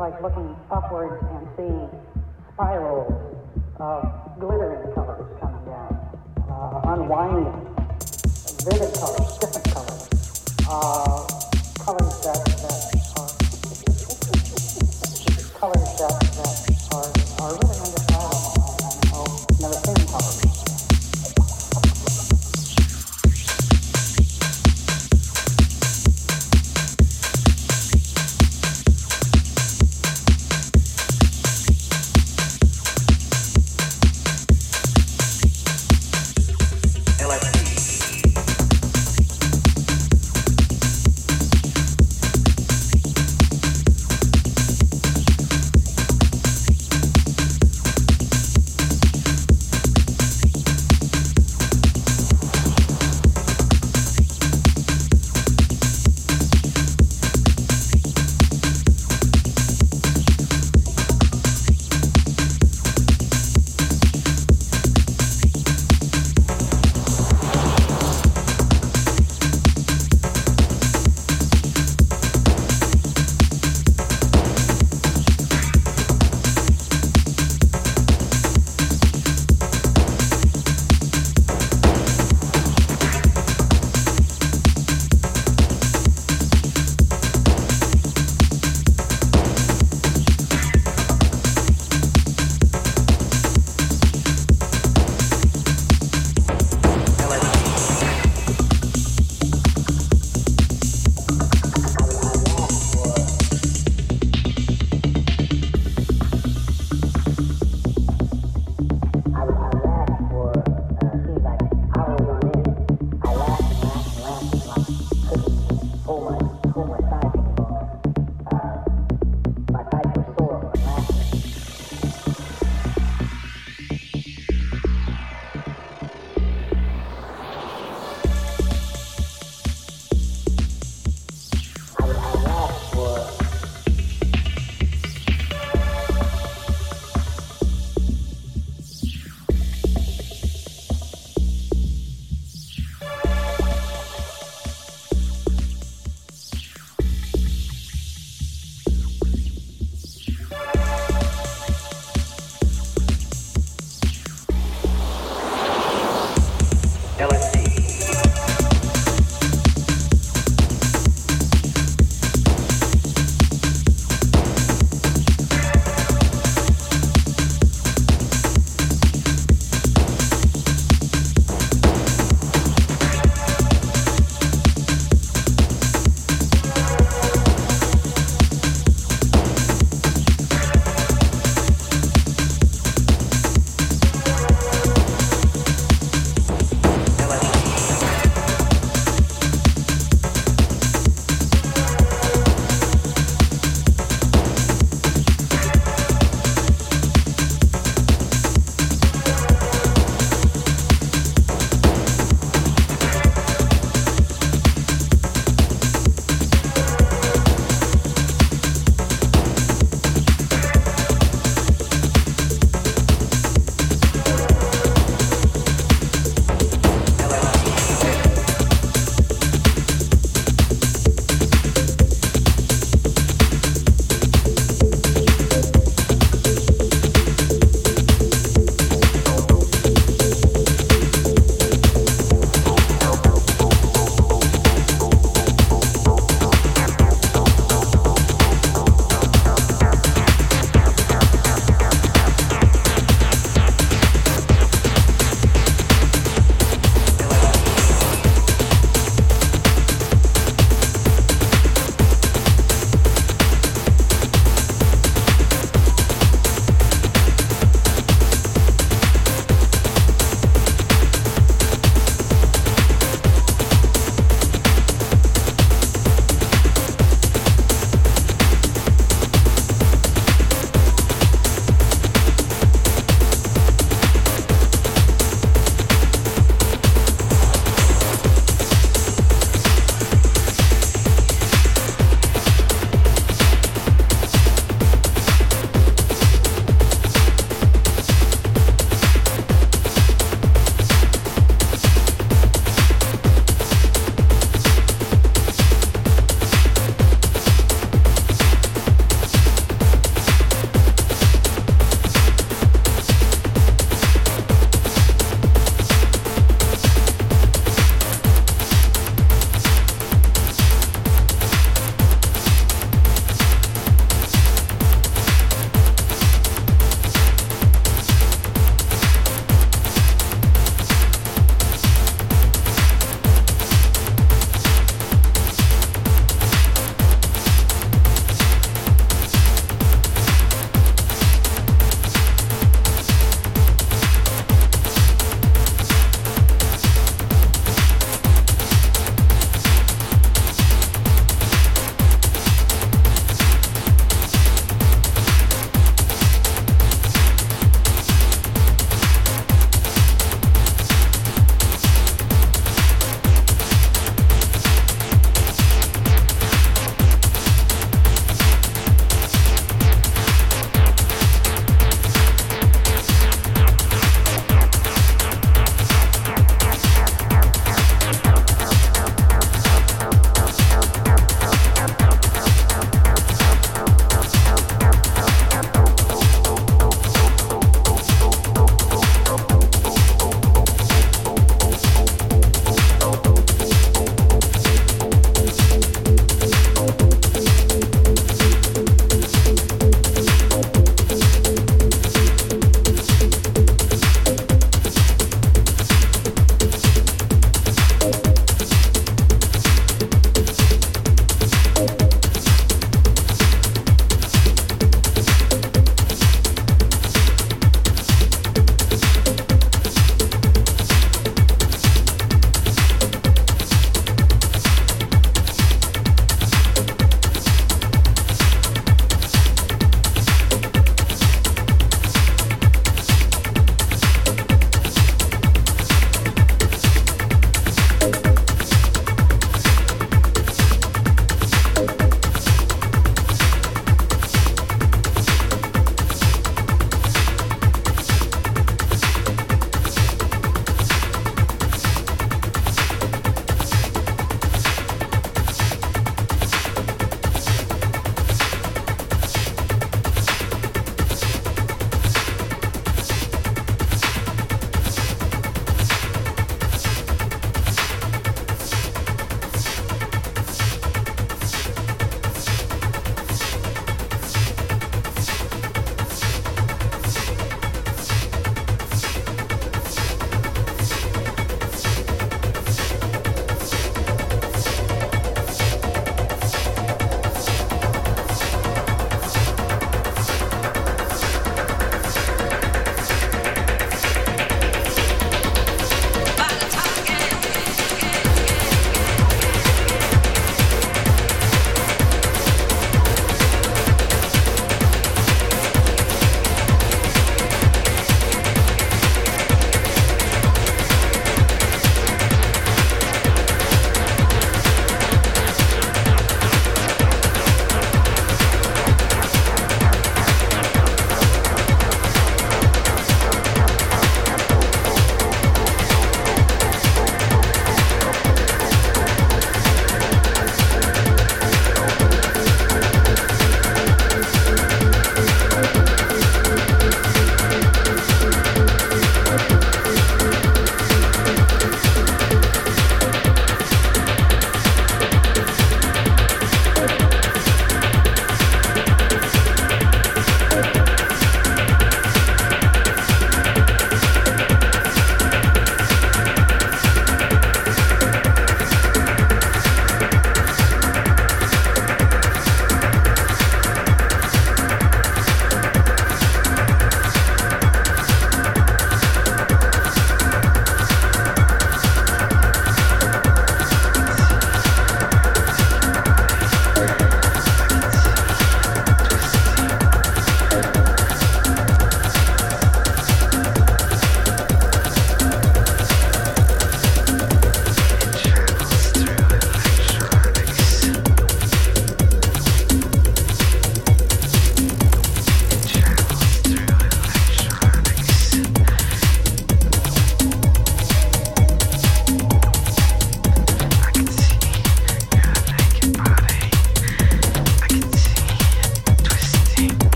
like looking upwards and seeing spirals of glittering colors coming down, unwinding, vivid colors, different colors, colors that are colors that are really undefinable. I've never seen colors.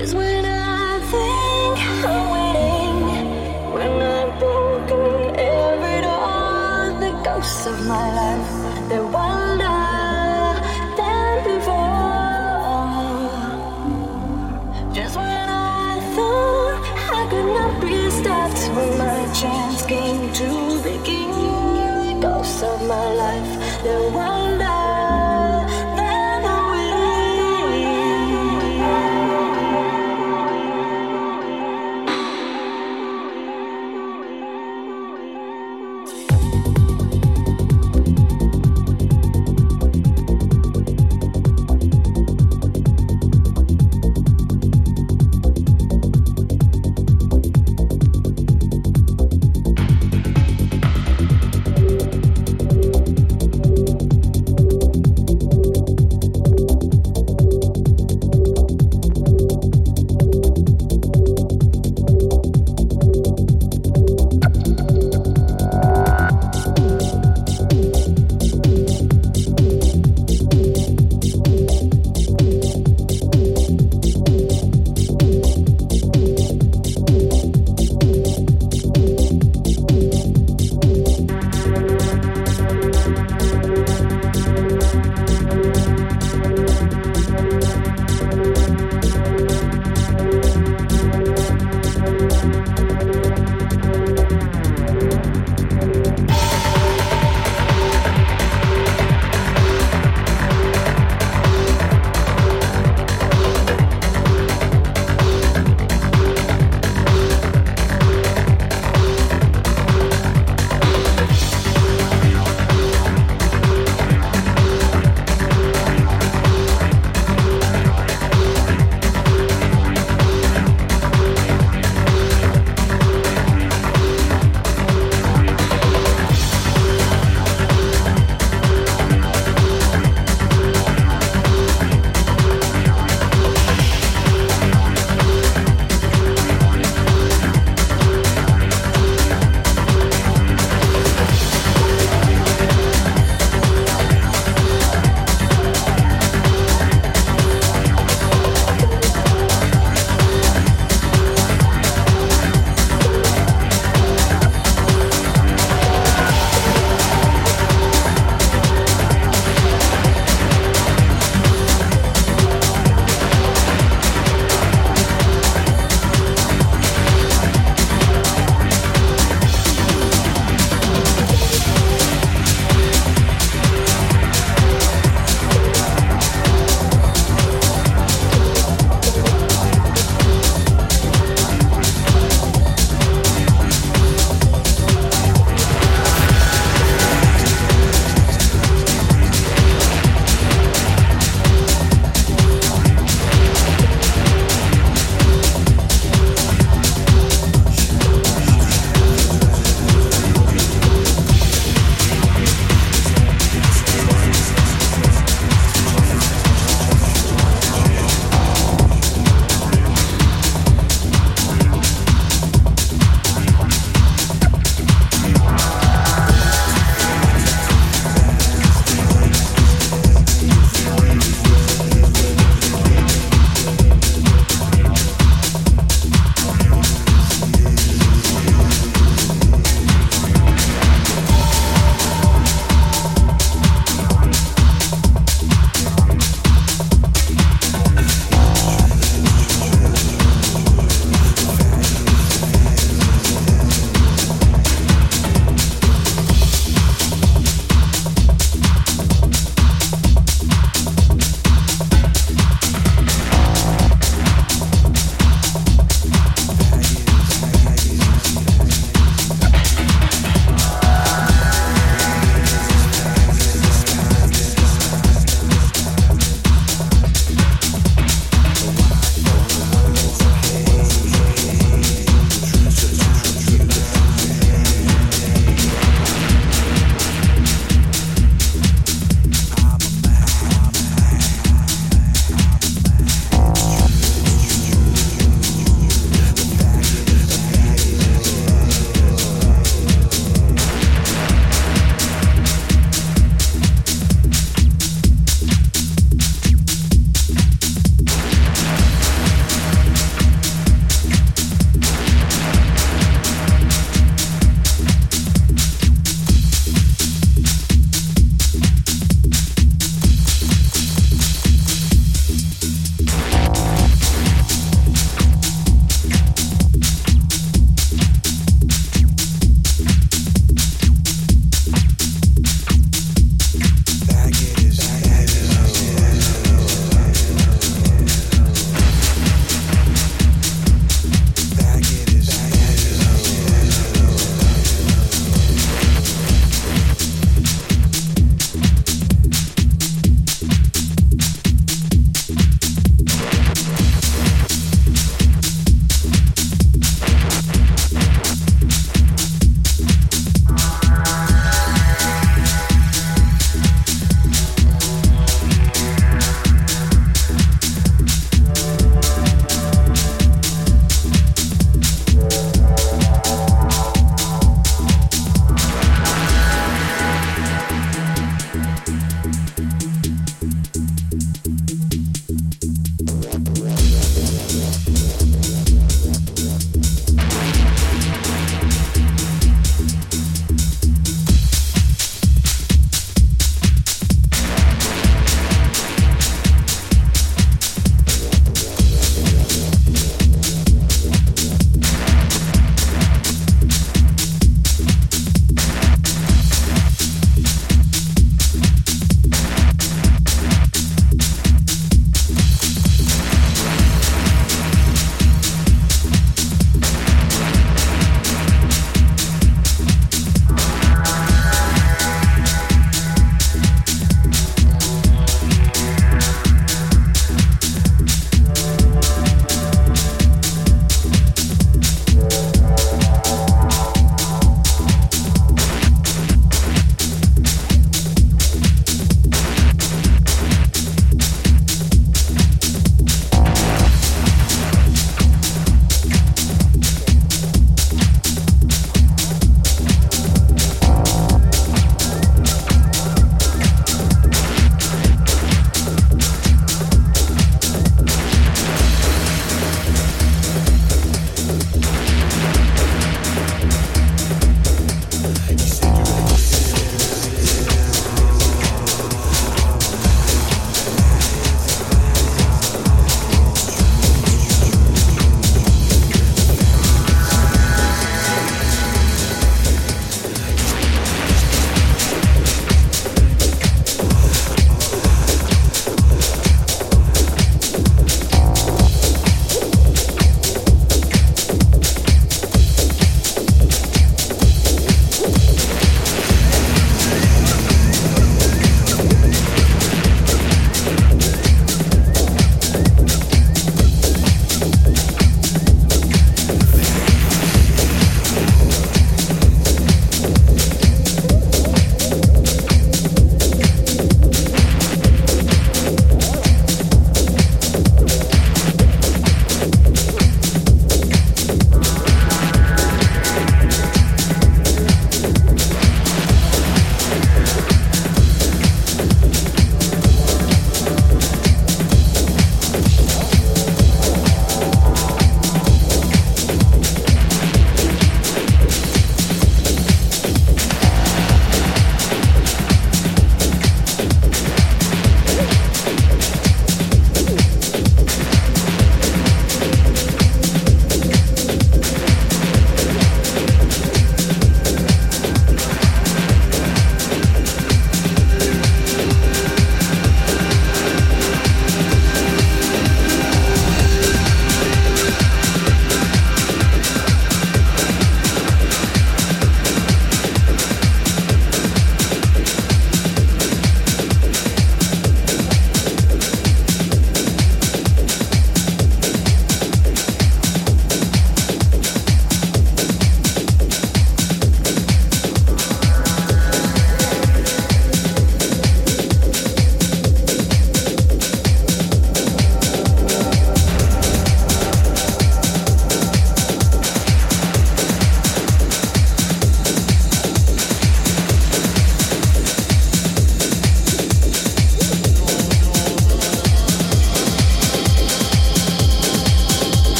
Just when I think I'm waiting, when I'm broken every dawn, the ghosts of my life, they wander than before. Just when I thought I could not be stopped, when my chance came to begin, the ghosts of my life, they wander.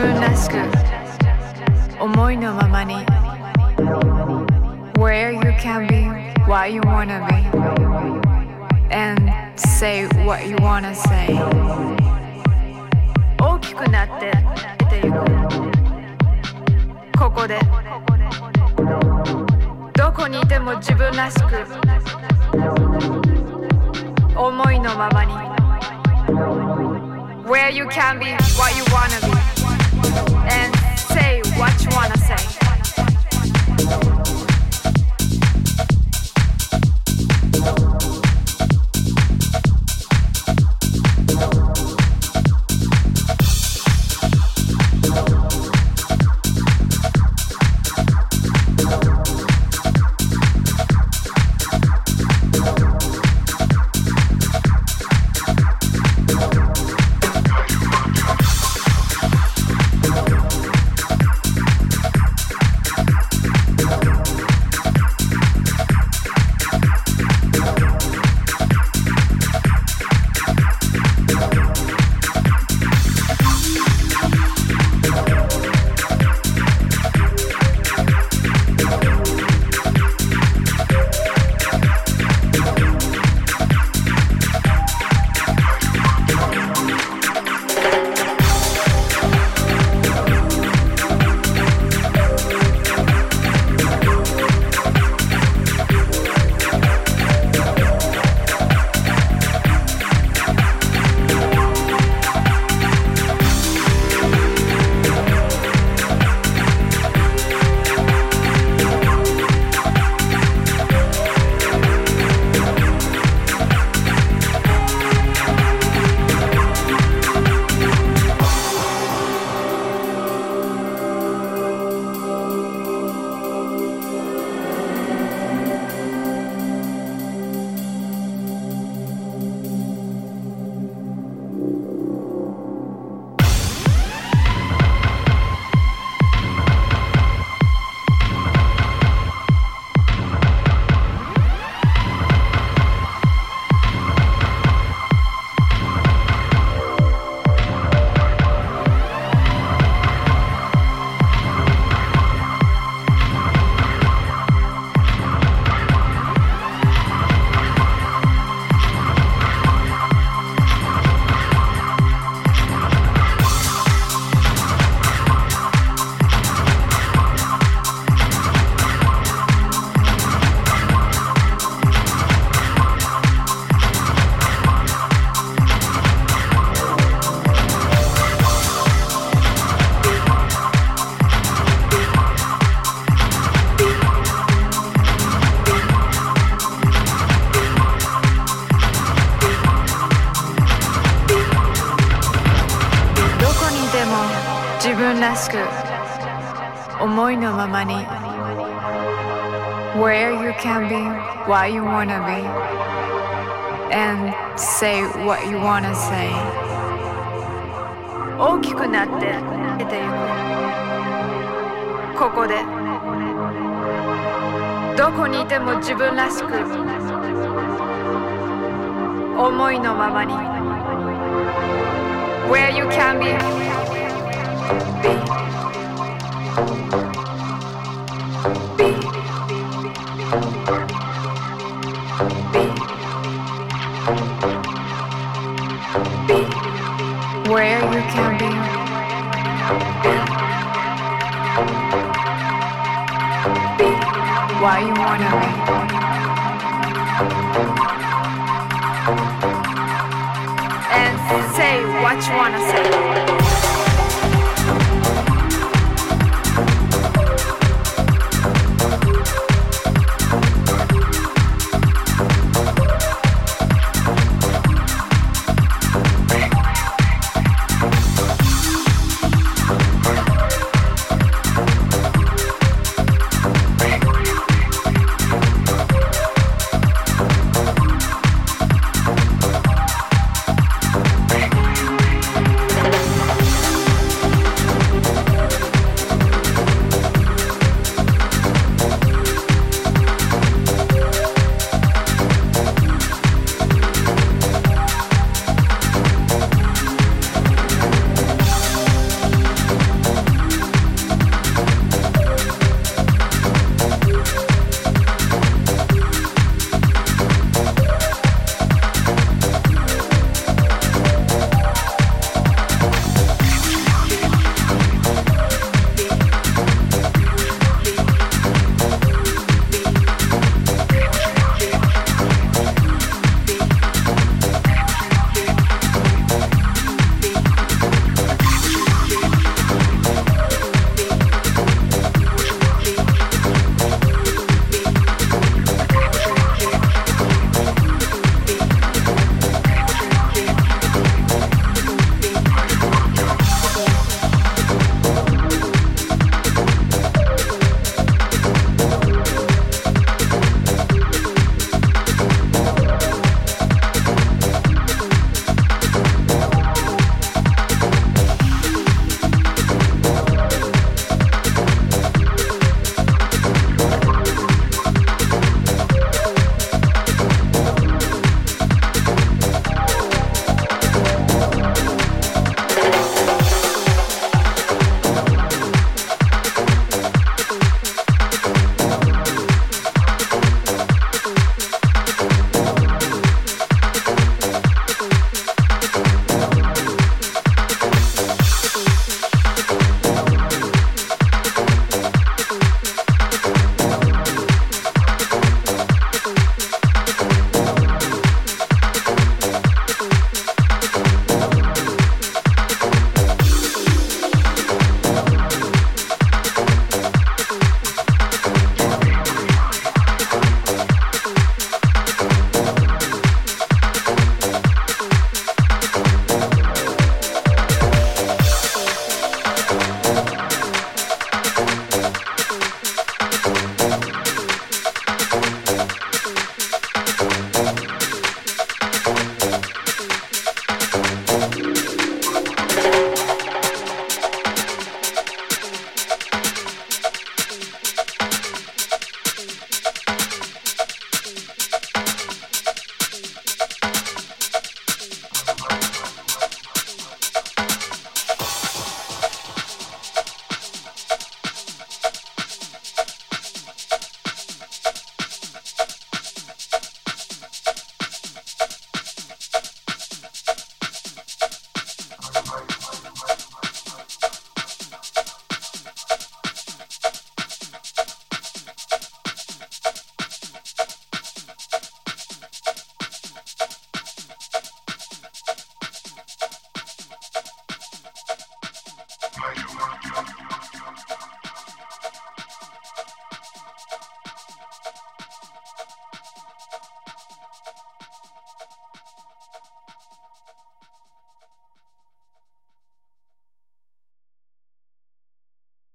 自分らしく思いのままに Where you can be, why you wanna be And say what you wanna say 大きくなって出てゆくここでどこにいても自分らしく思いのままに Where you can be, what you wanna be And say what you wanna say Where you can be, why you wanna be, and say what you wanna say. 大きくなって出てゆく。ここでどこにいても自分らしく思いのままに。Where you can Where you can be, be why you wanna be, and say what you wanna say.